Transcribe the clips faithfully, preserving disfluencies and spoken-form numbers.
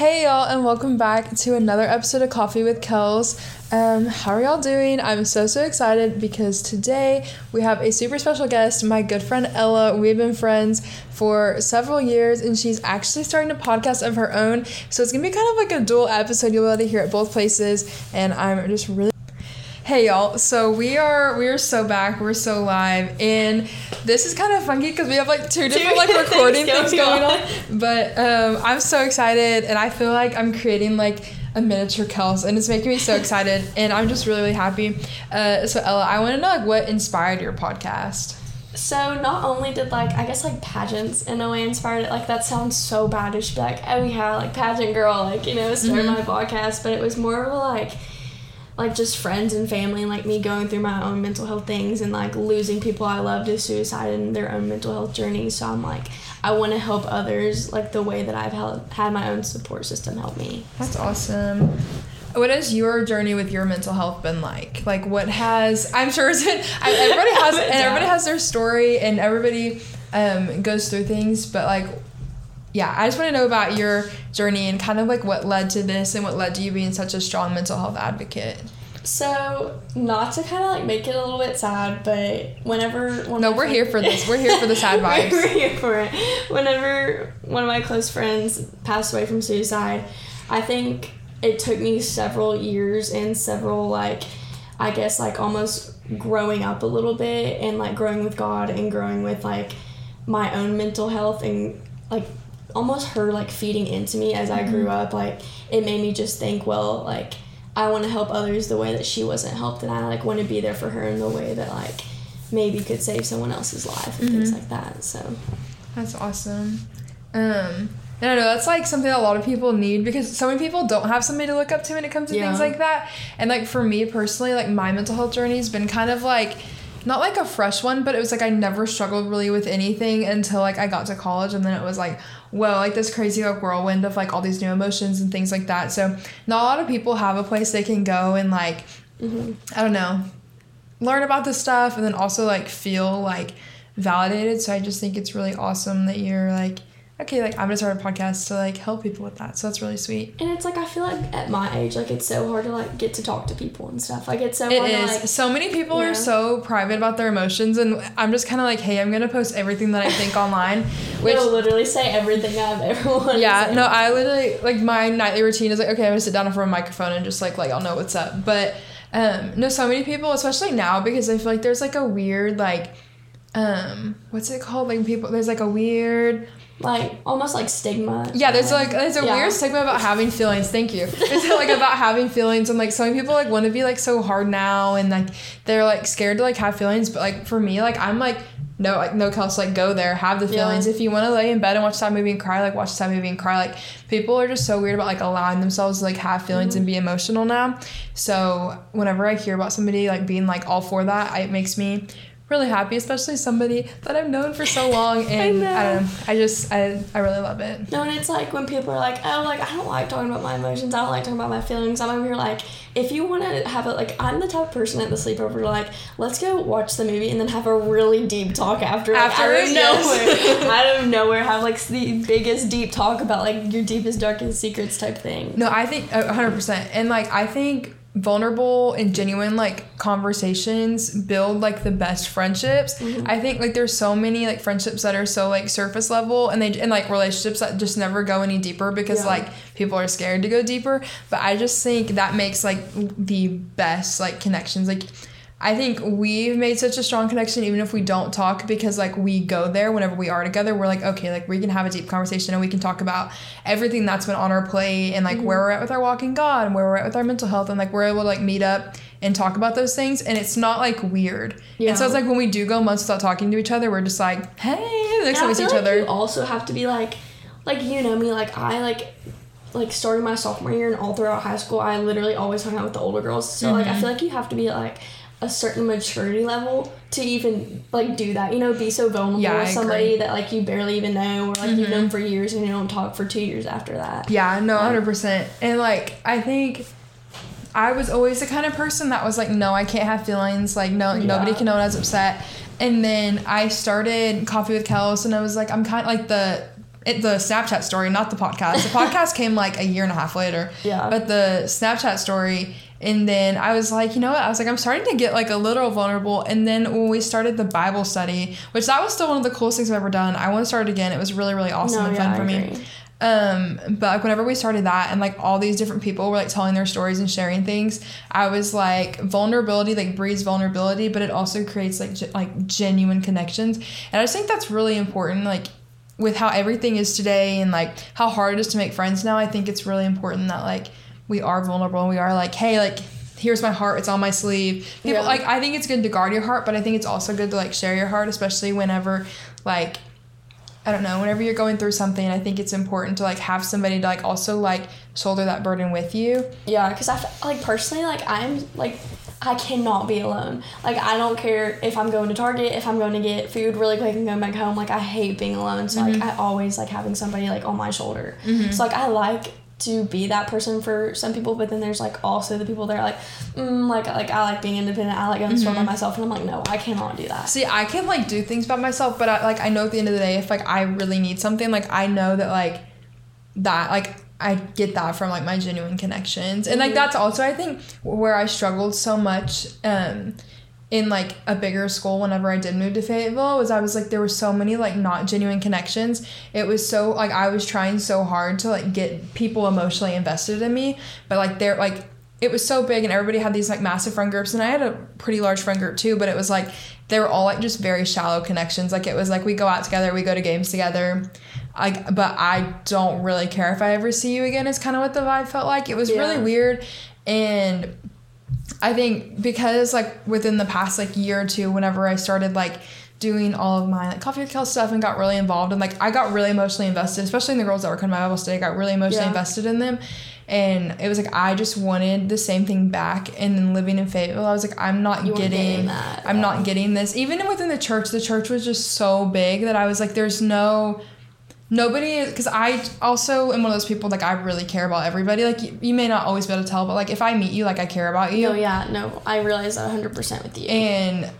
Hey y'all, and welcome back to another episode of Coffee with Kels. Um, how are y'all doing? I'm so, so excited because today we have a super special guest, my good friend Ella. We've been friends for several years, and she's actually starting a podcast of her own, so it's going to be kind of like a dual episode. You'll be able to hear it both places, and I'm just really... Hey y'all, so we are we are so back, we're so live, and this is kind of funky because we have like two different like recording things going on, but um, I'm so excited, and I feel like I'm creating like a miniature Kels, and it's making me so excited, and I'm just really, really happy. Uh, so Ella, I want to know like what inspired your podcast? So not only did like, I guess like pageants in a way inspired it, like that sounds so bad, it should be like, oh yeah, like pageant girl, like, you know, start mm-hmm. my podcast, but it was more of a like, like just friends and family, and like me going through my own mental health things and like losing people I love to suicide and their own mental health journey. So I'm like, I want to help others like the way that I've helped, had my own support system help me. That's awesome. What has your journey with your mental health been like? Like what has, I'm sure it's, everybody has, and everybody has their story and everybody um, goes through things, but like, yeah, I just want to know about your journey and kind of like what led to this and what led to you being such a strong mental health advocate. So, not to kind of like make it a little bit sad, but whenever... One no, we're friend, here for this. We're here for the sad vibes. We're here for it. Whenever one of my close friends passed away from suicide, I think it took me several years and several like, I guess like almost growing up a little bit and like growing with God and growing with like my own mental health and like... almost her like feeding into me as I grew up, like it made me just think, well, like I want to help others the way that she wasn't helped, and I like want to be there for her in the way that like maybe could save someone else's life and mm-hmm. things like that. So that's awesome. Um and I know that's like something that a lot of people need because so many people don't have somebody to look up to when it comes to yeah. things like that. And like for me personally, like my mental health journey has been kind of like not like a fresh one, but it was like I never struggled really with anything until like I got to college, and then it was like, whoa, like this crazy like whirlwind of like all these new emotions and things like that. So not a lot of people have a place they can go and like mm-hmm. I don't know, learn about this stuff and then also like feel like validated. So I just think it's really awesome that you're like, okay, like I'm gonna start a podcast to like help people with that. So that's really sweet. And it's like I feel like at my age, like it's so hard to like get to talk to people and stuff. Like it's so it hard is. To, like, so many people yeah. are so private about their emotions, and I'm just kind of like, hey, I'm gonna post everything that I think online. Which it'll literally say everything I've ever wanted. Yeah, to say. No, I literally like my nightly routine is like, okay, I'm gonna sit down in front of a microphone and just like let y'all know what's up. But um, no, so many people, especially now, because I feel like there's like a weird like, um, what's it called? Like people, there's like a weird. Like, almost like stigma. Yeah, there's like, there's a yeah. weird stigma about having feelings. Thank you. It's like about having feelings, and like so many people like want to be like so hard now, and like they're like scared to like have feelings. But like for me, like I'm like, no, like no Kels, like go there, have the feelings. Yeah. If you want to lay in bed and watch that movie and cry, like watch that movie and cry. Like people are just so weird about like allowing themselves to like have feelings mm-hmm. and be emotional now. So whenever I hear about somebody like being like all for that, I, it makes me really happy, especially somebody that I've known for so long, and I, I don't know, I just I, I really love it. No, and it's like when people are like, oh, like I don't like talking about my emotions, I don't like talking about my feelings, I'm over here like, if you want to have it, like I'm the type of person at the sleepover like, let's go watch the movie and then have a really deep talk after, like, after out of yes. nowhere out of nowhere have like the biggest deep talk about like your deepest darkest secrets type thing. No, I think one hundred percent, and like I think vulnerable and genuine like conversations build like the best friendships. Mm-hmm. I think like there's so many like friendships that are so like surface level, and they and like relationships that just never go any deeper because yeah. like people are scared to go deeper. But I just think that makes like the best like connections. Like I think we've made such a strong connection even if we don't talk, because like we go there whenever we are together. We're like, okay, like we can have a deep conversation and we can talk about everything that's been on our plate and like mm-hmm. where we're at with our walk in God and where we're at with our mental health, and like we're able to like meet up and talk about those things, and it's not like weird. Yeah. And so it's like when we do go months without talking to each other, we're just like, hey, the next time we see each other. You also have to be like, like you know me, like I like like starting my sophomore year and all throughout high school, I literally always hung out with the older girls. So mm-hmm. like I feel like you have to be like a certain maturity level to even like do that, you know, be so vulnerable yeah, with somebody agree. That like you barely even know, or like mm-hmm. you've known for years and you don't talk for two years after that. Yeah, no, um, one hundred percent. And like I think I was always the kind of person that was like, no, I can't have feelings, like no yeah. nobody can know when I was upset. And then I started Coffee with Kels, and I was like, I'm kind of like the It, the Snapchat story, not the podcast. The podcast came like a year and a half later. Yeah. But the Snapchat story, and then I was like, you know what? I was like, I'm starting to get like a little vulnerable. And then when we started the Bible study, which that was still one of the coolest things I've ever done. I want to start it again. It was really, really awesome no, and yeah, fun for me. Um, but like whenever we started that and like all these different people were like telling their stories and sharing things, I was like, vulnerability like breeds vulnerability, but it also creates like ge- like genuine connections. And I just think that's really important. Like with how everything is today and like how hard it is to make friends now, I think it's really important that like we are vulnerable. We are like, hey, like here's my heart. It's on my sleeve. People yeah. like I think it's good to guard your heart, but I think it's also good to like share your heart, especially whenever like. I don't know, whenever you're going through something, I think it's important to, like, have somebody to, like, also, like, shoulder that burden with you. Yeah, because I, f- like, personally, like, I'm, like, I cannot be alone. Like, I don't care if I'm going to Target, if I'm going to get food really quick and going back home. Like, I hate being alone. So, mm-hmm. like, I always like having somebody, like, on my shoulder. Mm-hmm. So, like, I like to be that person for some people, but then there's, like, also the people that are, like, mm, like, like I like being independent, I like going to the store by myself, and I'm, like, no, I cannot do that. See, I can, like, do things by myself, but, I like, I know at the end of the day, if, like, I really need something, like, I know that, like, that, like, I get that from, like, my genuine connections, and, like, that's also, I think, where I struggled so much, um, in, like, a bigger school whenever I did move to Fayetteville was I was, like, there were so many, like, not genuine connections. It was so, like, I was trying so hard to, like, get people emotionally invested in me. But, like, they're, like, it was so big and everybody had these, like, massive friend groups. And I had a pretty large friend group, too. But it was, like, they were all, like, just very shallow connections. Like, it was, like, we go out together, we go to games together. Like, but I don't really care if I ever see you again is kind of what the vibe felt like. It was yeah. really weird. And I think because, like, within the past, like, year or two, whenever I started, like, doing all of my, like, Coffee with Kels stuff and got really involved and, like, I got really emotionally invested, especially in the girls that were coming to my Bible study. I got really emotionally yeah. invested in them. And it was, like, I just wanted the same thing back. And then living in Fayetteville, I was, like, I'm not you getting, that, I'm yeah. not getting this. Even within the church, the church was just so big that I was, like, there's no... Nobody, because I also am one of those people, like, I really care about everybody. Like, you, you may not always be able to tell, but, like, if I meet you, like, I care about you. No, yeah, no, I realize that one hundred percent with you. And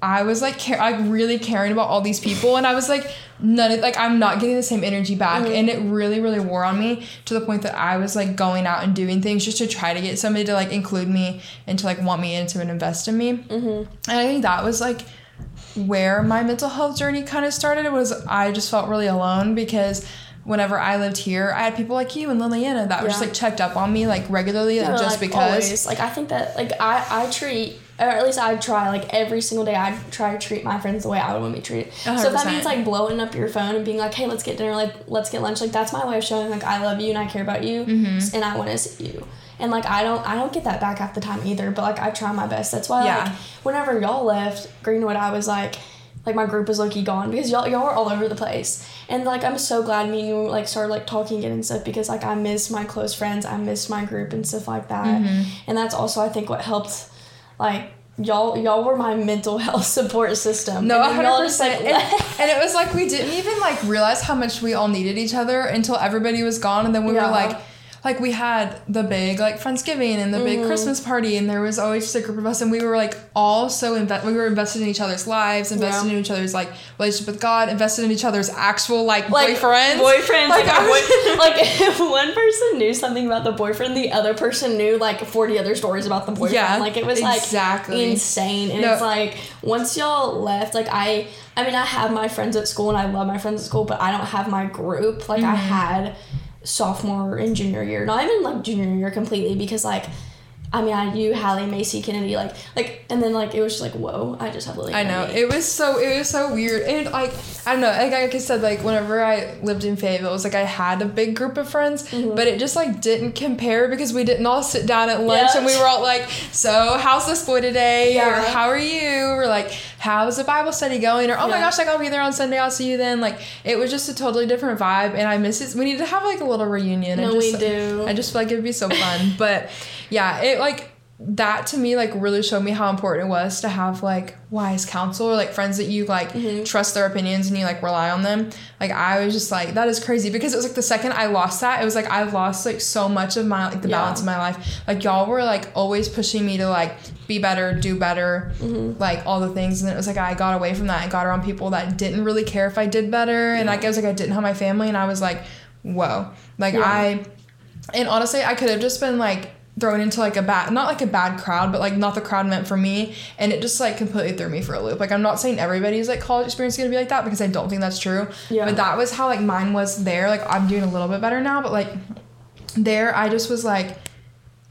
I was, like, care- like really caring about all these people, and I was, like, none of, like, I'm not getting the same energy back, mm-hmm. and it really, really wore on me to the point that I was, like, going out and doing things just to try to get somebody to, like, include me and to, like, want me into and invest in me. Mm-hmm. And I think that was, like, where my mental health journey kind of started was I just felt really alone because whenever I lived here, I had people like you and Liliana that yeah. were just like checked up on me like regularly, yeah, like, just like, because. Always. Like I think that like I, I treat, or at least I try like every single day I try to treat my friends the way I would want to be treated. one hundred percent. So if that means like blowing up your phone and being like, hey, let's get dinner, like let's get lunch. Like that's my way of showing like I love you and I care about you mm-hmm. and I want to see you. And, like, I don't I don't get that back half the time either, but, like, I try my best. That's why, yeah. like, whenever y'all left Greenwood, I was, like, like, my group was low-key gone because y'all y'all were all over the place. And, like, I'm so glad me and you, like, started, like, talking again and stuff because, like, I missed my close friends. I missed my group and stuff like that. Mm-hmm. And that's also, I think, what helped, like, y'all y'all were my mental health support system. No, and one hundred percent. Just, like, and, and it was, like, we didn't even, like, realize how much we all needed each other until everybody was gone. And then we yeah. were, like... Like, we had the big, like, Friendsgiving and the big mm-hmm. Christmas party, and there was always just a group of us, and we were, like, all so invested. We were invested in each other's lives, invested yeah. in each other's, like, relationship with God, invested in each other's actual, like, like boyfriends. Boyfriends. Like, like, boy- like, if one person knew something about the boyfriend, the other person knew, like, forty other stories about the boyfriend. Yeah, like, it was, exactly. like, insane. And no. it's, like, once y'all left, like, I... I mean, I have my friends at school, and I love my friends at school, but I don't have my group. Like, mm-hmm. I had... sophomore and junior year, not even like junior year completely, because like I mean I you Hallie, Macy, Kennedy, like like and then like it was just like whoa, I just have Lily. I know it was so it was so weird and like I don't know like, like I said like whenever I lived in Fayetteville it was like I had a big group of friends mm-hmm. but it just like didn't compare because we didn't all sit down at lunch yeah. and we were all like so how's this boy today yeah. or how are you or like how's the Bible study going? Or, oh my yeah. gosh, like, I'll be there on Sunday. I'll see you then. Like, it was just a totally different vibe, and I miss it. We need to have, like, a little reunion. No, and just, we do. I just feel like it would be so fun. But, yeah, it, like, that to me, like, really showed me how important it was to have, like, wise counsel or, like, friends that you, like, mm-hmm. trust their opinions and you, like, rely on them. Like, I was just, like, that is crazy. Because it was, like, the second I lost that, it was, like, I lost, like, so much of my, like, the yeah. balance of my life. Like, y'all were, like, always pushing me to, like, be better, do better, mm-hmm. like, all the things. And it was, like, I got away from that and got around people that didn't really care if I did better. Yeah. And, like, I was, like, I didn't have my family. And I was, like, whoa. Like, yeah. I... And, honestly, I could have just been, like... thrown into, like, a bad, not, like, a bad crowd, but, like, not the crowd meant for me, and it just, like, completely threw me for a loop. Like, I'm not saying everybody's, like, college experience is gonna be like that, because I don't think that's true, yeah. but that was how, like, mine was there. Like, I'm doing a little bit better now, but, like, there, I just was, like,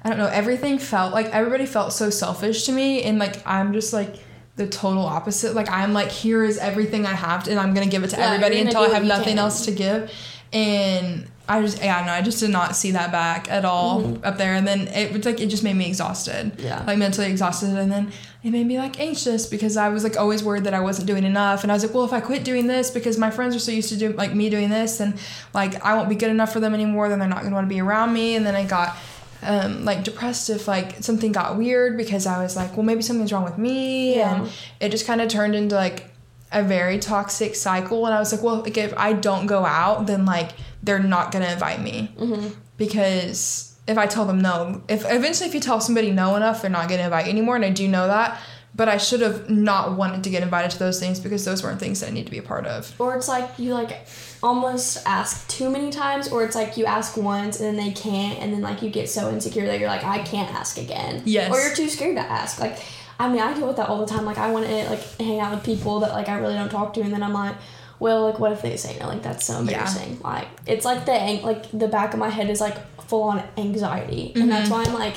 I don't know, everything felt, like, everybody felt so selfish to me, and, like, I'm just, like, the total opposite. Like, I'm, like, here is everything I have, to, and I'm gonna give it to yeah, everybody until I have nothing else to give, and... I just, yeah, no, I just did not see that back at all mm-hmm. up there. And then it was, like, it just made me exhausted. Yeah. Like, mentally exhausted. And then it made me, like, anxious because I was, like, always worried that I wasn't doing enough. And I was, like, well, if I quit doing this because my friends are so used to, do, like, me doing this and, like, I won't be good enough for them anymore, then they're not going to want to be around me. And then I got... Um, like, depressed if, like, something got weird because I was, like, well, maybe something's wrong with me. Yeah. And it just kind of turned into, like, a very toxic cycle. And I was, like, well, like, if I don't go out, then, like... they're not going to invite me mm-hmm. because if I tell them no, if eventually if you tell somebody no enough, they're not going to invite you anymore. And I do know that, but I should have not wanted to get invited to those things because those weren't things that I need to be a part of. Or it's like you like almost ask too many times, or it's like you ask once and then they can't. And then like you get so insecure that you're like, I can't ask again. Yes. Or you're too scared to ask. Like, I mean, I deal with that all the time. Like I want to like hang out with people that like I really don't talk to. And then I'm like, well, like, what if they say no? Like, that's so embarrassing. Yeah. Like, it's like the, like, the back of my head is, like, full-on anxiety. Mm-hmm. And that's why I'm, like,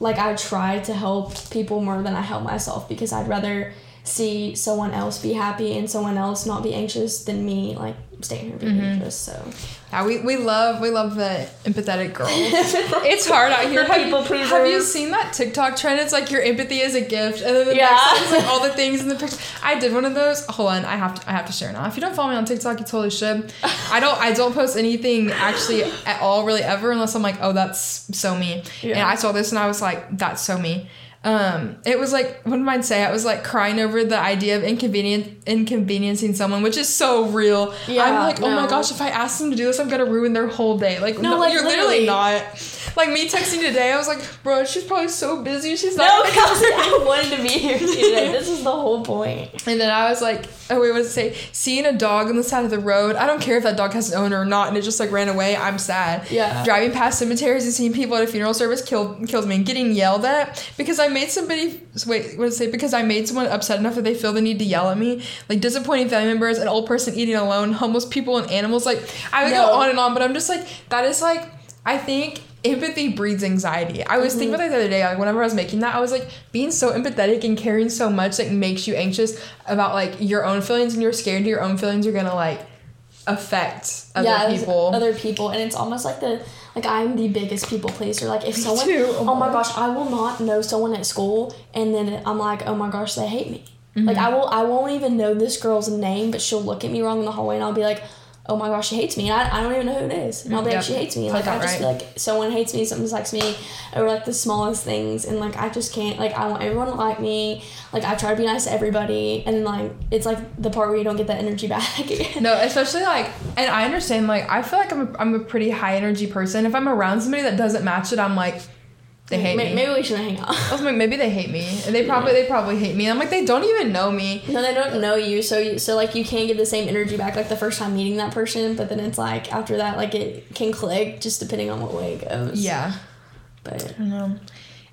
like, I try to help people more than I help myself because I'd rather see someone else be happy and someone else not be anxious than me, like, staying here being mm-hmm. anxious, so. Yeah, we, we love, we love the empathetic girl. It's hard out here. Have, people you, have you seen that TikTok trend? It's like your empathy is a gift. And then the yeah. next is like all the things in the picture. I did one of those. Hold on. I have to, I have to share now. If you don't follow me on TikTok, you totally should. I don't, I don't post anything actually at all really ever unless I'm like, oh, that's so me. Yeah. And I saw this and I was like, that's so me. Um, it was like, what did mine say? I was like crying over the idea of inconvenient inconveniencing someone, which is so real. Yeah, I'm like, no. Oh my gosh, if I ask them to do this, I'm gonna ruin their whole day. Like, no, no like, you're literally. literally not. Like me texting today, I was like, bro, she's probably so busy. She's not. No, because I wanted to be here today. This is the whole point. And then I was like, oh wait, what does it say? Seeing a dog on the side of the road. I don't care if that dog has an owner or not, and it just like ran away. I'm sad. Yeah. Driving past cemeteries and seeing people at a funeral service killed kills me. And getting yelled at because I. made somebody wait what did it say because I made someone upset enough that they feel the need to yell at me, like disappointing family members, an old person eating alone, homeless people and animals. Like I would no. go on and on, but I'm just like, that is like, I think empathy breeds anxiety. I was mm-hmm. thinking about that the other day, like whenever I was making that, I was like, being so empathetic and caring so much like makes you anxious about like your own feelings, and you're scared your own feelings are gonna like affect other yeah, people other people and it's almost like the like I'm the biggest people pleaser. Like if someone too, oh, oh my gosh. gosh I will not know someone at school and then I'm like, oh my gosh, they hate me. Mm-hmm. Like I will I won't even know this girl's name, but she'll look at me wrong in the hallway and I'll be like, oh my gosh, she hates me, and I, I don't even know who it is, and I'll be yep. like, she hates me. That's like I just right. feel like someone hates me, someone dislikes me over like the smallest things, and like I just can't, like I want everyone to like me, like I try to be nice to everybody, and like it's like the part where you don't get that energy back. No, especially like, and I understand, like I feel like I'm a, I'm a pretty high energy person. If I'm around somebody that doesn't match it, I'm like, they hate maybe, me. Maybe we shouldn't hang out. I was like, maybe they hate me. And they probably yeah. they probably hate me. And I'm like, they don't even know me. No, they don't know you. So you, so like you can't get the same energy back like the first time meeting that person. But then it's like after that, like it can click just depending on what way it goes. Yeah, but I don't know.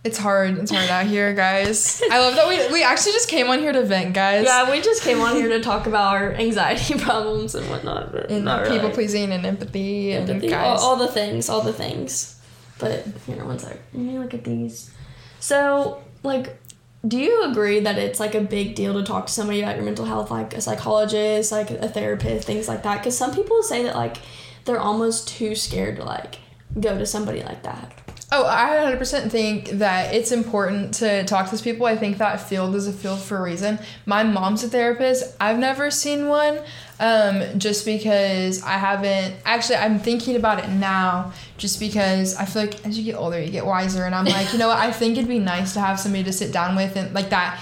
It's hard. It's hard out here, guys. I love that we we actually just came on here to vent, guys. Yeah, we just came on here to talk about our anxiety problems and whatnot. And not people really. pleasing and empathy and empathy, guys. All, all the things. All the things. But, you know, one sec. Let me look at these. So, like, do you agree that it's, like, a big deal to talk to somebody about your mental health, like a psychologist, like a therapist, things like that? Because some people say that, like, they're almost too scared to, like, go to somebody like that. Oh, I one hundred percent think that it's important to talk to those people. I think that field is a field for a reason. My mom's a therapist. I've never seen one, um, just because I haven't... Actually, I'm thinking about it now just because I feel like as you get older, you get wiser. And I'm like, you know what? I think it'd be nice to have somebody to sit down with and like that.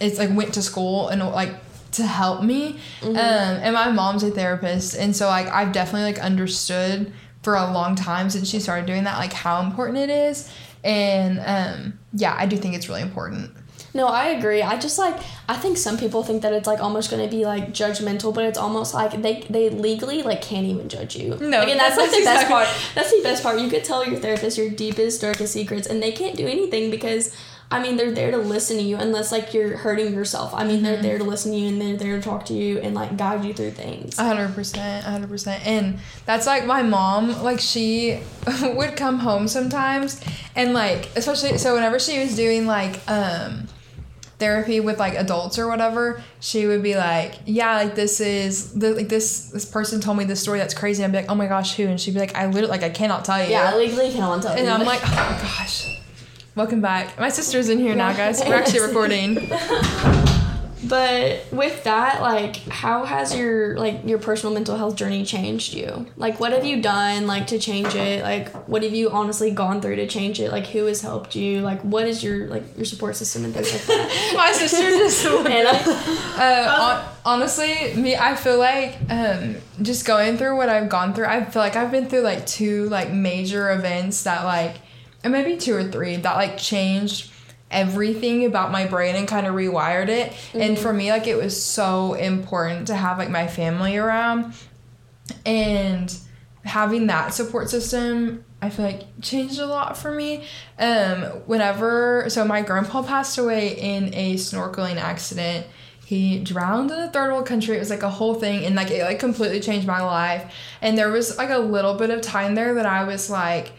It's like went to school and like... to help me. Mm-hmm. Um, and my mom's a therapist. And so like, I've definitely like understood for a long time since she started doing that, like how important it is. And, um, yeah, I do think it's really important. No, I agree. I just like, I think some people think that it's like almost going to be like judgmental, but it's almost like they, they legally like can't even judge you. No. Again, that's, that's like the exactly. best part. That's the best part. You could tell your therapist your deepest, darkest secrets and they can't do anything because I mean, they're there to listen to you unless, like, you're hurting yourself. I mean, mm-hmm. they're there to listen to you, and they're there to talk to you and, like, guide you through things. one hundred percent, one hundred percent. And that's, like, my mom, like, she would come home sometimes and, like, especially, so whenever she was doing, like, um, therapy with, like, adults or whatever, she would be like, yeah, like, this is, the, like, this this person told me this story that's crazy. And I'd be like, oh, my gosh, who? And she'd be like, I literally, like, I cannot tell you. Yeah, I legally cannot tell you. And I'm like, oh, gosh. Welcome back. My sister's in here now, guys. We're actually recording. But with that, like, how has your, like, your personal mental health journey changed you? Like, what have you done, like, to change it? Like, what have you honestly gone through to change it? Like, who has helped you? Like, what is your, like, your support system and things like that? My sister just... Anna. Uh, on- honestly, me, I feel like um, just going through what I've gone through, I feel like I've been through, like, two, like, major events that, like, and maybe two or three that like changed everything about my brain and kind of rewired it. Mm-hmm. And for me, like it was so important to have like my family around, and having that support system, I feel like changed a lot for me. Um, whenever, so my grandpa passed away in a snorkeling accident. He drowned in a third world country. It was like a whole thing. And like, it like completely changed my life. And there was like a little bit of time there that I was like,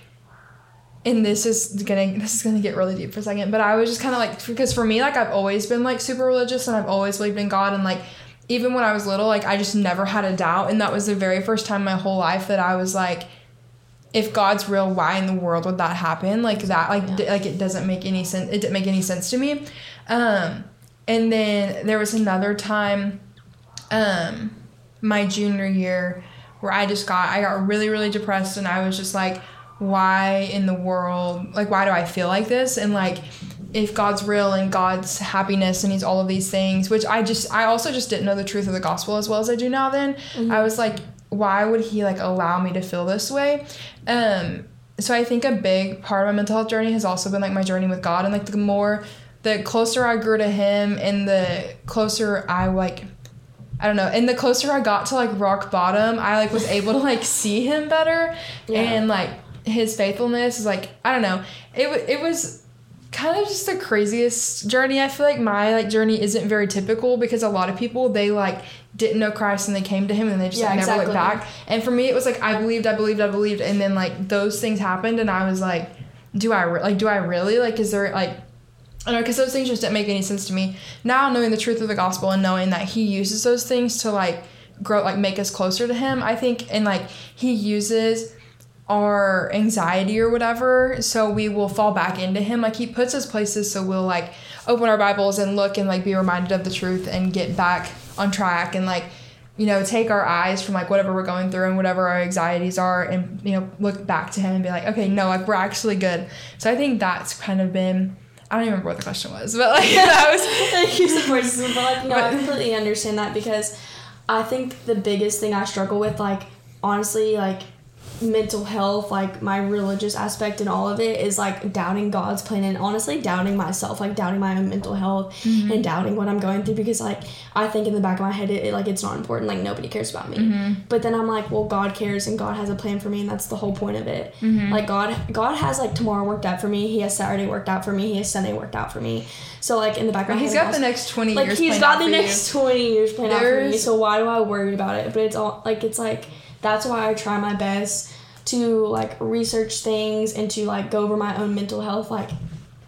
and this is gonna this is gonna get really deep for a second, but I was just kind of like, because for me, like I've always been like super religious and I've always believed in God, and like even when I was little, like I just never had a doubt, and that was the very first time in my whole life that I was like, if God's real, why in the world would that happen? Like that, like yeah. d- like it doesn't make any sense. It didn't make any sense to me. Um, and then there was another time, um, my junior year, where I just got I got really really depressed, and I was just like, why in the world, like why do I feel like this? And like if God's real and God's happiness and he's all of these things, which I just I also just didn't know the truth of the gospel as well as I do now then. Mm-hmm. I was like, why would he like allow me to feel this way? Um so I think a big part of my mental health journey has also been like my journey with God, and like the more the closer I grew to him and the closer I like I don't know. And the closer I got to like rock bottom, I like was able to like see him better. Yeah. And like his faithfulness is like, I don't know. It w- it was kind of just the craziest journey. I feel like my like journey isn't very typical, because a lot of people, they like didn't know Christ and they came to him and they just yeah, like, never exactly. looked back. And for me, it was like, I believed, I believed, I believed. And then like those things happened and I was like, do I re- like, do I really like, is there like, I don't know, because those things just didn't make any sense to me. Now knowing the truth of the gospel and knowing that he uses those things to like grow, like make us closer to him, I think. And like he uses our anxiety or whatever, so we will fall back into him. Like he puts us places so we'll like open our Bibles and look and like be reminded of the truth and get back on track, and like, you know, take our eyes from like whatever we're going through and whatever our anxieties are, and you know, look back to him and be like, okay, no, like we're actually good. So I think that's kind of been, I don't even remember what the question was, but like that was your support system. But like, no, but, I completely understand that, because I think the biggest thing I struggle with, like honestly, like mental health, like my religious aspect and all of it, is like doubting God's plan, and honestly doubting myself, like doubting my own mental health. Mm-hmm. And doubting what I'm going through, because like I think in the back of my head it, it like it's not important, like nobody cares about me. Mm-hmm. But then I'm like, well, God cares and God has a plan for me, and that's the whole point of it. Mm-hmm. Like God God has like tomorrow worked out for me, he has Saturday worked out for me, he has Sunday worked out for me. So like in the back of my head, he's got the next twenty years, like he's got the next twenty years planned out for me, so why do I worry about it? But it's all like, it's like that's why I try my best to, like, research things and to, like, go over my own mental health, like,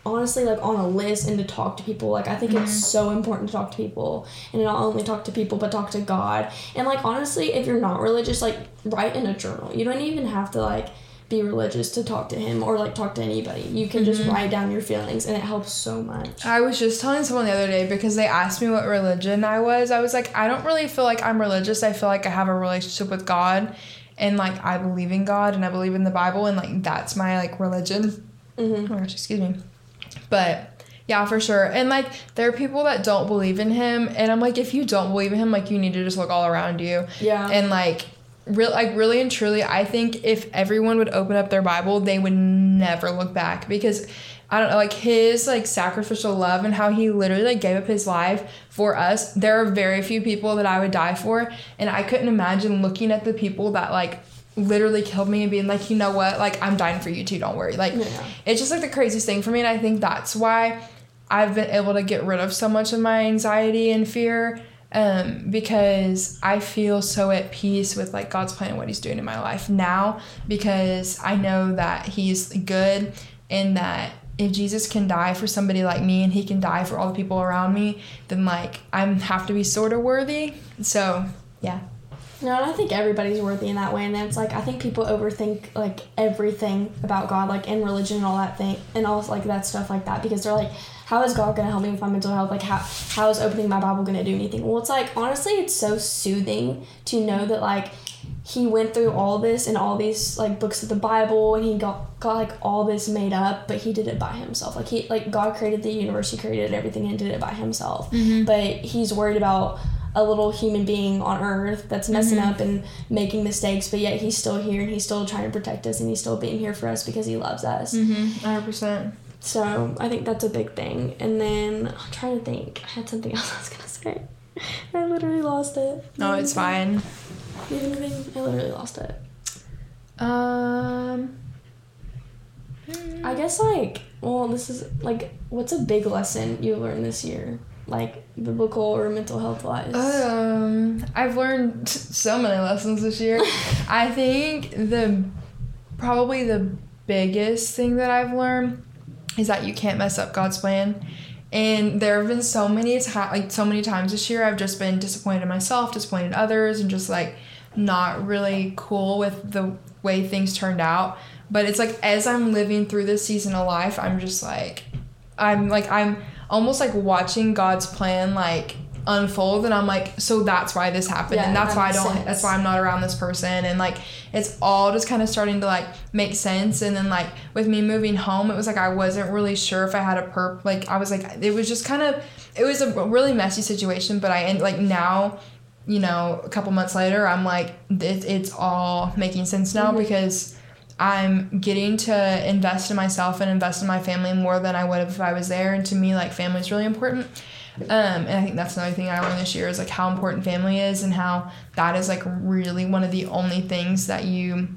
honestly, like, on a list, and to talk to people. Like, I think mm-hmm. it's so important to talk to people, and not only talk to people, but talk to God. And, like, honestly, if you're not religious, like, write in a journal. You don't even have to, like, be religious to talk to him or, like, talk to anybody. You can mm-hmm. just write down your feelings, and it helps so much. I was just telling someone the other day, because they asked me what religion I was. I was like, I don't really feel like I'm religious. I feel like I have a relationship with God, and, like, I believe in God, and I believe in the Bible, and, like, that's my, like, religion. Mm-hmm. Oh, gosh, excuse me. But, yeah, for sure. And, like, there are people that don't believe in him, and I'm like, if you don't believe in him, like, you need to just look all around you. Yeah. And, like... Real, like, really and truly, I think if everyone would open up their Bible, they would never look back, because I don't know, like, his, like, sacrificial love and how he literally, like, gave up his life for us. There are very few people that I would die for, and I couldn't imagine looking at the people that, like, literally killed me and being like, you know what, like, I'm dying for you too, don't worry. Like, yeah. It's just, like, the craziest thing for me, and I think that's why I've been able to get rid of so much of my anxiety and fear. Um, because I feel so at peace with, like, God's plan and what he's doing in my life now, because I know that he's good, and that if Jesus can die for somebody like me, and he can die for all the people around me, then, like, I have to be sort of worthy. So, yeah. No, and I think everybody's worthy in that way, and it's, like, I think people overthink, like, everything about God, like, in religion and all that thing, and all, like, that stuff like that, because they're, like, how is God going to help me with my mental health? Like, how how is opening my Bible going to do anything? Well, it's, like, honestly, it's so soothing to know that, like, he went through all this and all these, like, books of the Bible, and he got, got, like, all this made up, but he did it by himself. Like, he, like, God created the universe, he created everything, and did it by himself. Mm-hmm. But he's worried about a little human being on earth that's messing mm-hmm. up and making mistakes, but yet he's still here, and he's still trying to protect us, and he's still being here for us because he loves us. Mm-hmm. one hundred percent. So, I think that's a big thing. And then, I'm trying to think. I had something else I was going to say. I literally lost it. No, it's fine. You have anything? I literally lost it. Um... I guess, like, well, this is, like, what's a big lesson you learned this year? Like, biblical or mental health-wise? Um, I've learned so many lessons this year. I think the, probably the biggest thing that I've learned is that you can't mess up God's plan. And there have been so many ta- like so many times this year I've just been disappointed in myself, disappointed in others, and just, like, not really cool with the way things turned out. But it's, like, as I'm living through this season of life, I'm just, like, I'm, like, I'm almost, like, watching God's plan, like, unfold, and I'm like, so that's why this happened, yeah, and that's that why I don't sense. That's why I'm not around this person, and, like, it's all just kind of starting to, like, make sense. And then, like, with me moving home, it was like I wasn't really sure if I had a perp, like, I was like, it was just kind of, it was a really messy situation, but I end like now, you know, a couple months later, I'm like, it, it's all making sense now, mm-hmm. because I'm getting to invest in myself and invest in my family more than I would have if I was there. And to me, like, family is really important. Um, and I think that's another thing I learned this year is, like, how important family is, and how that is, like, really one of the only things that you,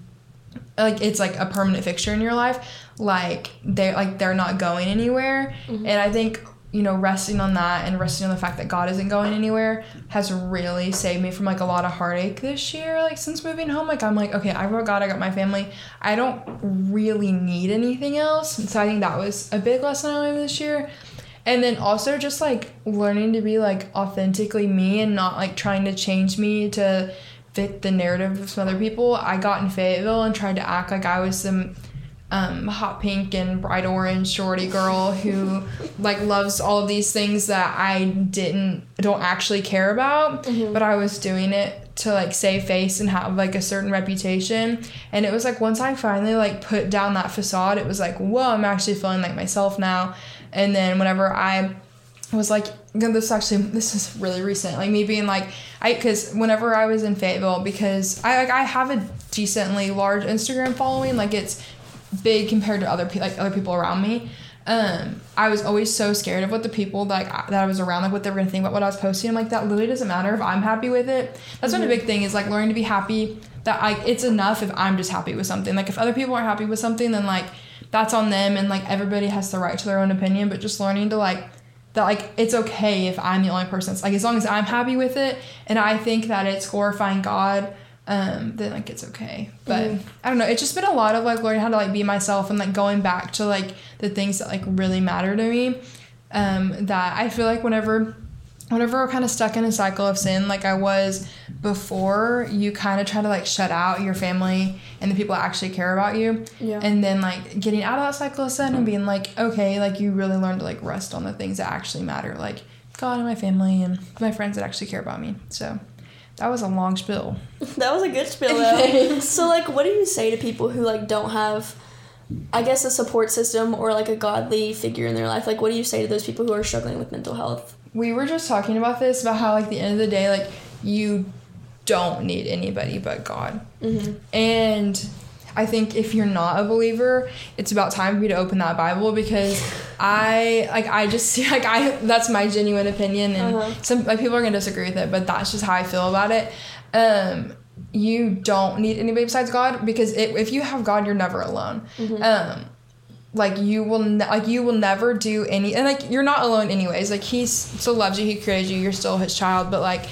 like, it's, like, a permanent fixture in your life. Like, they're, like, they're not going anywhere. Mm-hmm. And I think, you know, resting on that and resting on the fact that God isn't going anywhere has really saved me from, like, a lot of heartache this year. Like, since moving home, like, I'm like, okay, I got God, I got my family. I don't really need anything else. And so I think that was a big lesson I learned this year. And then also just, like, learning to be, like, authentically me and not, like, trying to change me to fit the narrative of some other people. I got in Fayetteville and tried to act like I was some um, hot pink and bright orange shorty girl who, like, loves all of these things that I didn't, don't actually care about. Mm-hmm. But I was doing it to, like, save face and have, like, a certain reputation. And it was, like, once I finally, like, put down that facade, it was, like, whoa, I'm actually feeling like myself now. And then whenever I was like, this actually, this is really recent, like, me being like, I, because whenever I was in Fayetteville, because I, like, I have a decently large Instagram following, like, it's big compared to other, like, other people around me. Um, I was always so scared of what the people, like, that I was around, like, what they were going to think about what I was posting. I'm like, that literally doesn't matter if I'm happy with it. That's mm-hmm. one of the big thing is, like, learning to be happy, that I, it's enough if I'm just happy with something. Like, if other people aren't happy with something, then, like, that's on them, and, like, everybody has the right to their own opinion, but just learning to, like, that, like, it's okay if I'm the only person. It's, like, as long as I'm happy with it, and I think that it's glorifying God, um, then, like, it's okay. But, mm-hmm. I don't know, it's just been a lot of, like, learning how to, like, be myself and, like, going back to, like, the things that, like, really matter to me, um, that I feel like whenever whenever we're kind of stuck in a cycle of sin, like I was before, you kind of try to, like, shut out your family and the people that actually care about you. Yeah. And then, like, getting out of that cycle of sin and being, like, okay, like, you really learn to, like, rest on the things that actually matter. Like, God and my family and my friends that actually care about me. So, that was a long spill. That was a good spill, though. So, like, what do you say to people who, like, don't have, I guess, a support system or, like, a godly figure in their life? Like, what do you say to those people who are struggling with mental health? We were just talking about this, about how, like, at the end of the day, like, you don't need anybody but God. Mm-hmm. And I think if you're not a believer, it's about time for you to open that Bible, because I, like, I just see, like, I, that's my genuine opinion, and uh-huh. some, like, people are going to disagree with it, but that's just how I feel about it. Um, you don't need anybody besides God, because it, if you have God, you're never alone. Mm-hmm. Um, like, you will, ne- like, you will never do any, and, like, you're not alone anyways. Like, he still loves you. He created you. You're still his child, but, like,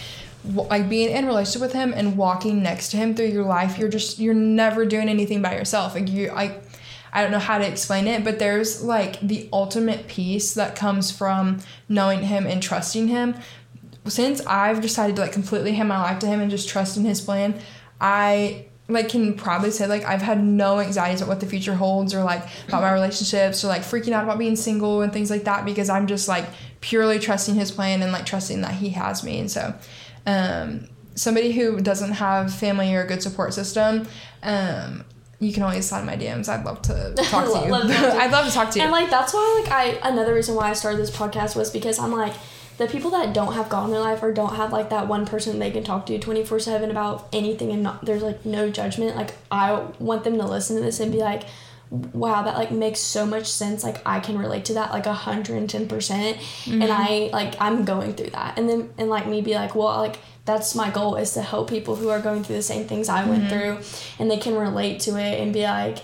like being in relationship with him and walking next to him through your life, you're just you're never doing anything by yourself. Like, you, like, I don't know how to explain it, but there's, like, the ultimate peace that comes from knowing him and trusting him. Since I've decided to, like, completely hand my life to him and just trust in his plan, I, like, can probably say, like, I've had no anxieties about what the future holds, or, like, about my relationships, or, like, freaking out about being single and things like that, because I'm just, like, purely trusting his plan and, like, trusting that he has me. And so Um, somebody who doesn't have family or a good support system, um, you can always slide my D Ms. I'd love to talk to you. love to talk to. I'd love to talk to you. And, like, that's why, like, I, another reason why I started this podcast was because I'm, like, the people that don't have God in their life or don't have, like, that one person they can talk to twenty-four seven about anything, and not, there's, like, no judgment. Like, I want them to listen to this and be like, wow, that, like, makes so much sense. Like, I can relate to that, like, one hundred ten percent. Mm-hmm. And I, like, I'm going through that. And then, and, like, me be like, well, like, that's my goal, is to help people who are going through the same things I mm-hmm. went through, and they can relate to it and be like,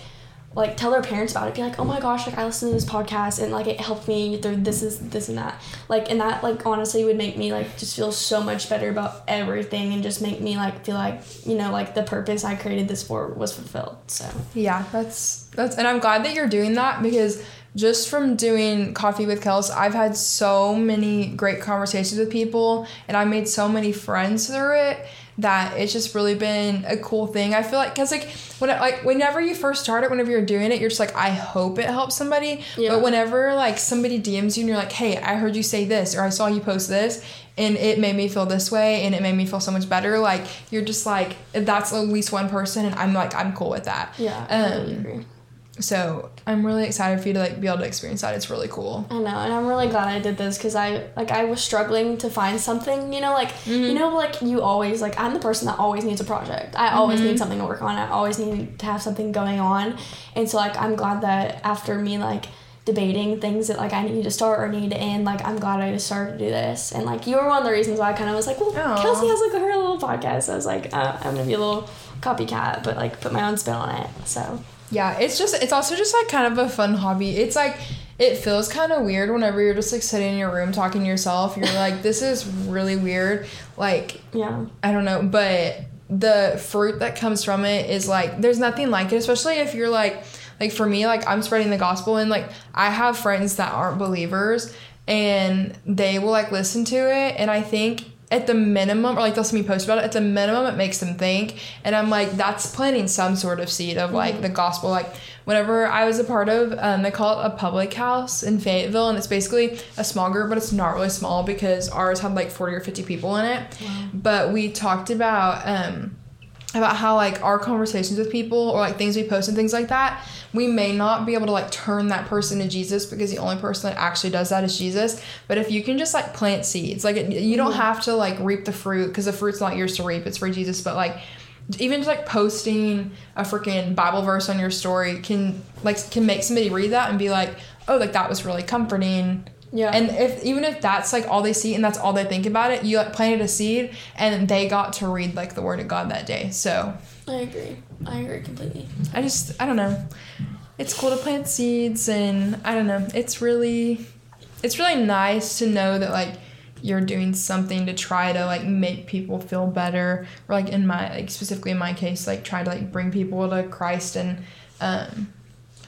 like, tell their parents about it. Be like, oh my gosh, like, I listened to this podcast and, like, it helped me through this is this and that. Like, and that, like, honestly would make me, like, just feel so much better about everything, and just make me, like, feel like, you know, like, the purpose I created this for was fulfilled. So yeah, that's that's and I'm glad that you're doing that, because just from doing Coffee with Kels, I've had so many great conversations with people, and I made so many friends through it, that it's just really been a cool thing. I feel like, because, like, when it, like, whenever you first start it, whenever you're doing it, you're just like, I hope it helps somebody. Yeah. But whenever, like, somebody D Ms you and you're like, hey, I heard you say this, or I saw you post this, and it made me feel this way, and it made me feel so much better, like, you're just like, that's at least one person, and I'm like, I'm cool with that. Yeah, I um, really agree. So I'm really excited for you to, like, be able to experience that. It's really cool. I know, and I'm really glad I did this, because I, like, I was struggling to find something, you know, like, mm-hmm. you know, like, you always, like, I'm the person that always needs a project. I mm-hmm. always need something to work on. I always need to have something going on. And so, like, I'm glad that after me, like, debating things that, like, I need to start or need to end, like, I'm glad I just started to do this. And, like, you were one of the reasons why I kind of was like, well, Aww. Kelsey has, like, her little podcast. So I was like, uh, I'm gonna be a little copycat, but, like, put my own spin on it, so... Yeah, it's just, it's also just, like, kind of a fun hobby. It's, like, it feels kind of weird whenever you're just, like, sitting in your room talking to yourself. You're like, this is really weird. Like, yeah, I don't know. But the fruit that comes from it is, like, there's nothing like it, especially if you're, like, like, for me, like, I'm spreading the gospel, and, like, I have friends that aren't believers, and they will, like, listen to it, and I think... at the minimum, or, like, they'll see me post about it, at the minimum, it makes them think, and I'm, like, that's planting some sort of seed of, like, mm-hmm. the gospel. Like, whenever I was a part of, um, they call it a public house in Fayetteville, and it's basically a small group, but it's not really small, because ours had, like, forty or fifty people in it, wow. but we talked about, um, about how, like, our conversations with people, or, like, things we post and things like that, we may not be able to, like, turn that person to Jesus, because the only person that actually does that is Jesus. But if you can just, like, plant seeds, like, it, you don't have to, like, reap the fruit, because the fruit's not yours to reap, it's for Jesus. But, like, even just, like, posting a freaking Bible verse on your story can, like, can make somebody read that and be like, oh, like, that was really comforting. Yeah. And if even if that's, like, all they see and that's all they think about it, you, like, planted a seed, and they got to read, like, the Word of God that day. So I agree. I agree completely. I just, I don't know. It's cool to plant seeds, and I don't know. It's really, it's really nice to know that, like, you're doing something to try to, like, make people feel better, or, like, in my, like, specifically in my case, like, try to, like, bring people to Christ, and um,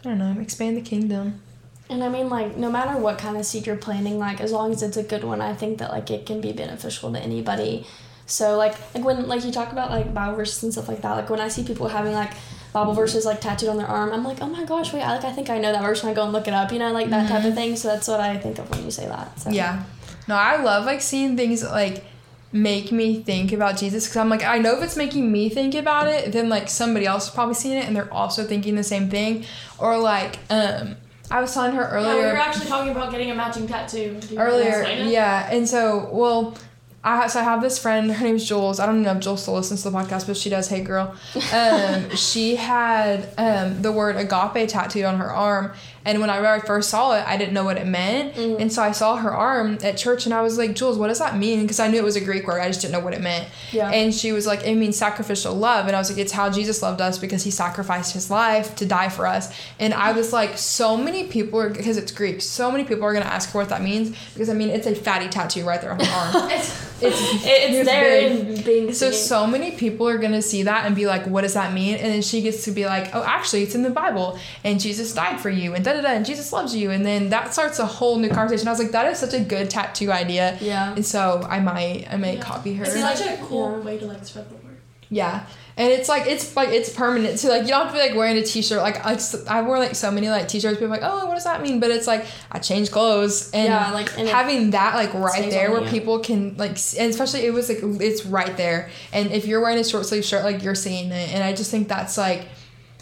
I don't know, expand the kingdom. And I mean, like, no matter what kind of seed you're planting, like, as long as it's a good one, I think that, like, it can be beneficial to anybody. So, like, like when, like, you talk about, like, Bible verses and stuff like that, like, when I see people having, like, Bible verses, like, tattooed on their arm, I'm like, oh, my gosh, wait, I, like, I think I know that verse when I go and look it up, you know, like, that mm-hmm. type of thing. So that's what I think of when you say that. So. Yeah. No, I love, like, seeing things, like, make me think about Jesus, because I'm like, I know if it's making me think about it, then, like, somebody else is probably seeing it, and they're also thinking the same thing. Or, like, um... I was telling her earlier. Yeah, we were actually talking about getting a matching tattoo. Earlier, yeah. And so, well, I, ha- so I have this friend. Her name's Jules. I don't know if Jules still listens to the podcast, but she does. Hey, girl. Um, she had um, the word agape tattooed on her arm. And when I first saw it, I didn't know what it meant. Mm. And so I saw her arm at church, and I was like, Jules, what does that mean? Because I knew it was a Greek word. I just didn't know what it meant. Yeah. And she was like, it means sacrificial love. And I was like, it's how Jesus loved us, because he sacrificed his life to die for us. And I was like, so many people are, because it's Greek, so many people are going to ask her what that means. Because, I mean, it's a fatty tattoo right there on her arm. it's it's, it's there in being So, seen. So many people are going to see that and be like, what does that mean? And then she gets to be like, oh, actually, it's in the Bible. And Jesus died for you. And that and Jesus loves you, and then that starts a whole new conversation. I was like, that is such a good tattoo idea. Yeah. And so I might I may yeah. copy her. It's like a cool yeah. way to like spread the word. Yeah. And it's like it's like it's permanent. So like you don't have to be like wearing a t-shirt. Like I just, I wore like so many like t-shirts. People are like, oh, what does that mean? But it's like I change clothes and yeah, like and having it, that like right there where you. People can like, and especially it was like it's right there. And if you're wearing a short sleeve shirt, like you're seeing it. And I just think that's like,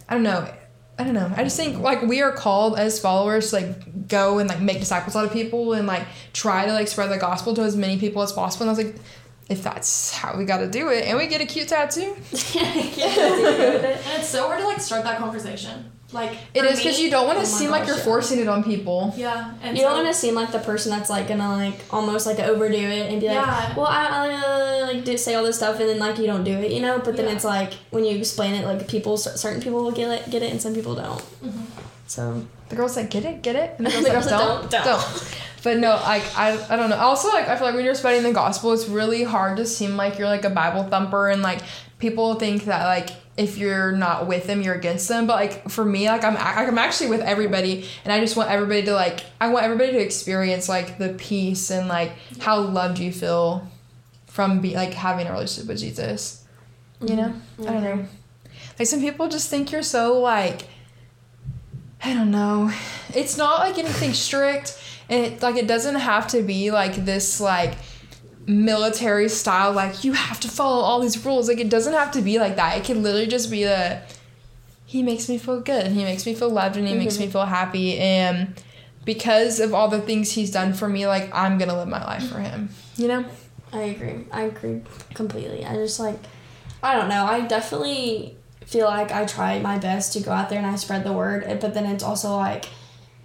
I don't know. I don't know. I just think, like, we are called as followers to, like, go and, like, make disciples out of people and, like, try to, like, spread the gospel to as many people as possible. And I was like, if that's how we got to do it. And we get a cute tattoo. And it's so hard to, like, start that conversation. Like, it is because you don't want to oh seem gosh, like you're yeah. forcing it on people. Yeah. And you so, don't want to seem like the person that's, like, going to, like, almost, like, overdo it and be like, yeah. well, I, I uh, like, did say all this stuff and then, like, you don't do it, you know? But then yeah. it's, like, when you explain it, like, people, certain people will get it, get it and some people don't. Mm-hmm. So. The girls like, get it, get it. And the girls, the girls like, don't, don't, don't. don't. But, no, like, I, I don't know. Also, like, I feel like when you're spreading the gospel, it's really hard to seem like you're, like, a Bible thumper and, like, people think that, like, if you're not with them, you're against them. But, like, for me, like, I'm I'm actually with everybody. And I just want everybody to, like, I want everybody to experience, like, the peace and, like, how loved you feel from, be, like, having a relationship with Jesus. Mm-hmm. You know? Mm-hmm. I don't know. Like, some people just think you're so, like, I don't know. It's not, like, anything strict. And, it, like, it doesn't have to be, like, this, like, military style, like, you have to follow all these rules. Like, it doesn't have to be like that. It can literally just be the, he makes me feel good, he makes me feel loved, and he mm-hmm. makes me feel happy, and because of all the things he's done for me, like, I'm gonna live my life for him, you know? I agree. I agree completely. I just, like, I don't know. I definitely feel like I try my best to go out there and I spread the word, but then it's also, like,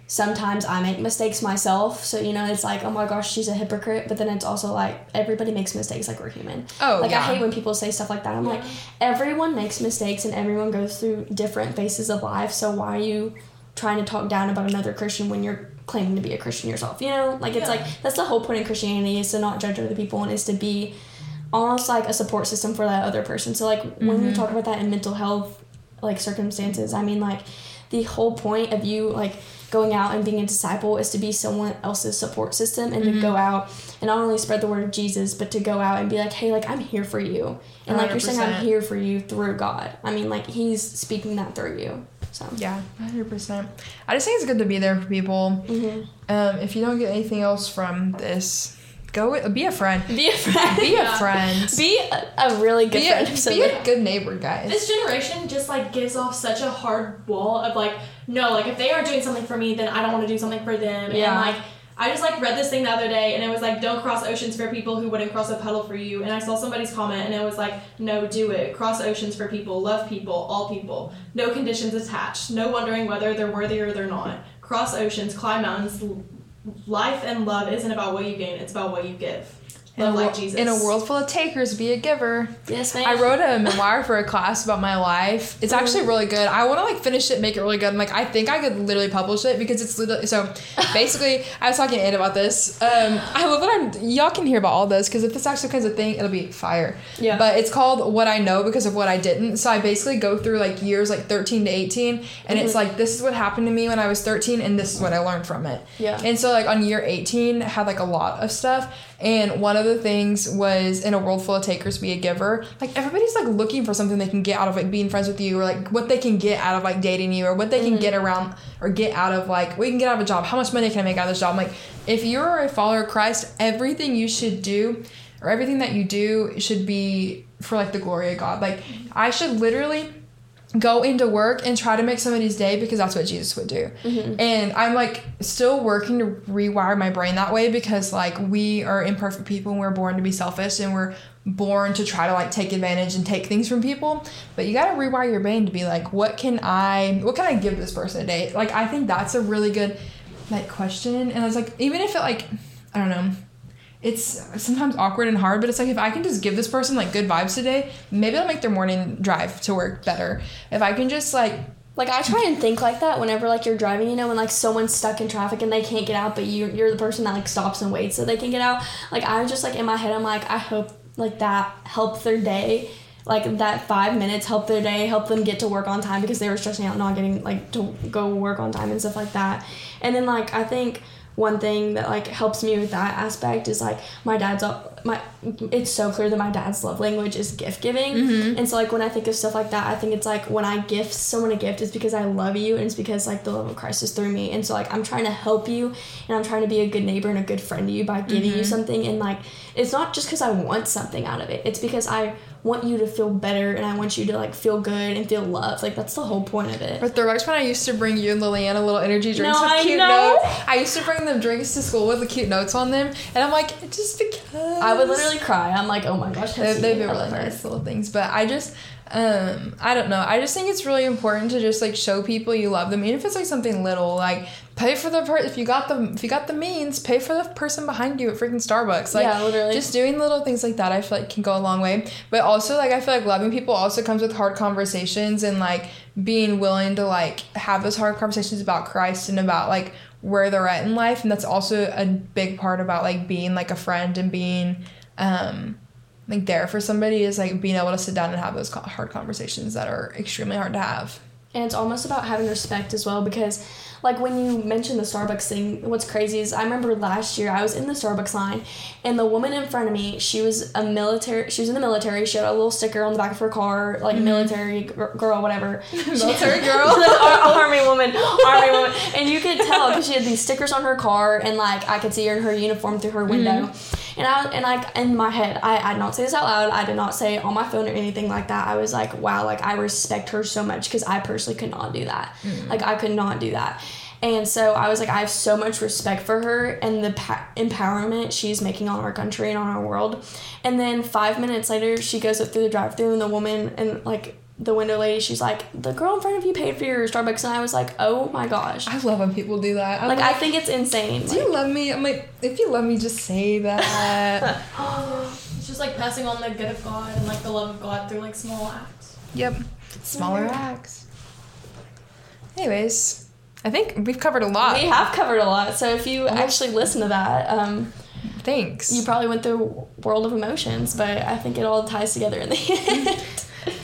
sometimes I make mistakes myself. So, you know, it's like, oh my gosh, she's a hypocrite. But then it's also like, everybody makes mistakes, like we're human. Oh, like, yeah. I hate when people say stuff like that. I'm yeah. like, everyone makes mistakes and everyone goes through different phases of life. So why are you trying to talk down about another Christian when you're claiming to be a Christian yourself? You know, like, it's yeah. like, that's the whole point of Christianity, is to not judge other people and is to be almost like a support system for that other person. So, like, mm-hmm. when we talk about that in mental health, like, circumstances, I mean, like, the whole point of you, like, going out and being a disciple is to be someone else's support system and mm-hmm. to go out and not only spread the word of Jesus, but to go out and be like, hey, like, I'm here for you. And, like, one hundred percent. You're saying I'm here for you through God. I mean, like, he's speaking that through you. So yeah, one hundred percent. I just think it's good to be there for people. Mm-hmm. Um, if you don't get anything else from this, go with, be a friend. Be a friend. Be a friend. Be a, a really good be a, friend. So be a good neighbor, guys. This generation just, like, gives off such a hard wall of, like, no, like, if they aren't doing something for me, then I don't want to do something for them. Yeah. And, like, I just, like, read this thing the other day, and it was, like, don't cross oceans for people who wouldn't cross a puddle for you. And I saw somebody's comment, and it was, like, no, do it. Cross oceans for people. Love people. All people. No conditions attached. No wondering whether they're worthy or they're not. Cross oceans. Climb mountains. Life and love isn't about what you gain, it's about what you give. In a, like Jesus. In a world full of takers, be a giver. Yes, ma'am. I wrote a memoir for a class about my life. It's actually really good. I want to like finish it, make it really good. I'm like, I think I could literally publish it because it's literally, so basically I was talking to Ann about this. Um, I love that I'm, y'all can hear about all this because if this actually becomes a thing, it'll be fire. Yeah. But it's called What I Know Because of What I Didn't. So I basically go through like years, like thirteen to eighteen. And mm-hmm. it's like, this is what happened to me when I was thirteen and this is what I learned from it. Yeah. And so like on year eighteen, I had like a lot of stuff. And one of the things was, in a world full of takers, be a giver. Like, everybody's, like, looking for something they can get out of, like, being friends with you, or, like, what they can get out of, like, dating you, or what they mm-hmm. can get around or get out of, like, we can get out of a job. How much money can I make out of this job? I'm like, if you're a follower of Christ, everything you should do or everything that you do should be for, like, the glory of God. Like, I should literally go into work and try to make somebody's day because that's what Jesus would do. Mm-hmm. And I'm like still working to rewire my brain that way because like we are imperfect people and we're born to be selfish and we're born to try to like take advantage and take things from people. But you got to rewire your brain to be like, what can I, what can I give this person today? Like, I think that's a really good like question. And I was like, even if it like, I don't know, it's sometimes awkward and hard, but it's like, if I can just give this person like good vibes today, maybe it'll make their morning drive to work better. If I can just like, like I try and think like that whenever like you're driving, you know, when like someone's stuck in traffic and they can't get out, but you, you're the person that like stops and waits so they can get out. Like, I was just like in my head, I'm like, I hope like that helped their day. Like that five minutes helped their day, helped them get to work on time because they were stressing out, not getting like to go work on time and stuff like that. And then like, I think one thing that like helps me with that aspect is like my dad's up my it's so clear that my dad's love language is gift giving. Mm-hmm. And so like when I think of stuff like that, I think it's like when I gift someone a gift, it's because I love you and it's because like the love of Christ is through me. And so like I'm trying to help you and I'm trying to be a good neighbor and a good friend to you by giving mm-hmm. you something. And like it's not just because I want something out of it, it's because I want you to feel better and I want you to like feel good and feel loved. Like that's the whole point of it. But the next one, I used to bring you and Liliana little energy drinks no, with I cute know. notes. I used to bring them drinks to school with the cute notes on them, and I'm like, just because I would literally cry. I'm like, oh my gosh, they, they've been really nice little things. But I just um I don't know, I just think it's really important to just like show people you love them, even if it's like something little. Like pay for the per- if you got the if you got the means, pay for the person behind you at freaking Starbucks. Like, yeah, literally. Just doing little things like that, I feel like can go a long way. But also, like, I feel like loving people also comes with hard conversations and like being willing to like have those hard conversations about Christ and about like where they're at in life. And that's also a big part about like being like a friend and being um like there for somebody, is like being able to sit down and have those hard conversations that are extremely hard to have. And it's almost about having respect as well, because like when you mentioned the Starbucks thing, what's crazy is I remember last year I was in the Starbucks line and the woman in front of me, she was a military, she was in the military, she had a little sticker on the back of her car, like mm-hmm. military g- girl, whatever. military girl? Army woman, army woman. And you could tell because she had these stickers on her car and like I could see her in her uniform through her window. Mm-hmm. And I and like in my head, I, I did not say this out loud. I did not say it on my phone or anything like that. I was like, wow, like I respect her so much because I personally could not do that. Mm. Like I could not do that. And so I was like, I have so much respect for her and the pa- empowerment she's making on our country and on our world. And then five minutes later, she goes up through the drive-thru and the woman and like the window lady, she's like, the girl in front of you paid for your Starbucks. And I was like, oh my gosh. I love when people do that. I'm like, like, I think it's insane. Do like, you love me? I'm like, if you love me, just say that. It's just like passing on the good of God and like the love of God through like small acts. Yep. Smaller mm-hmm. acts. Anyways, I think we've covered a lot. We have covered a lot. So if you actually listen to that, um, thanks. You probably went through a world of emotions, but I think it all ties together in the end.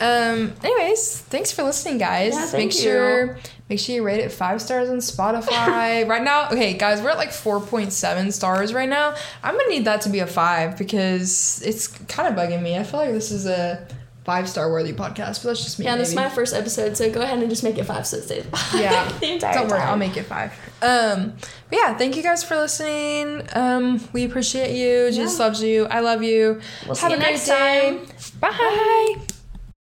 um, anyways, thanks for listening, guys. Yeah, thank make you. sure make sure you rate it five stars on Spotify. Right now, okay, guys, we're at like four point seven stars right now. I'm gonna need that to be a five because it's kind of bugging me. I feel like this is a five-star worthy podcast, but that's just me. Yeah, maybe. This is my first episode, so go ahead and just make it five so it stays five. Yeah. The entire Don't worry, time. I'll make it five. Um, but yeah, thank you guys for listening. Um, we appreciate you. Yeah. Jesus loves you. I love you. We'll Have see you a next great day. Time. Bye. Bye.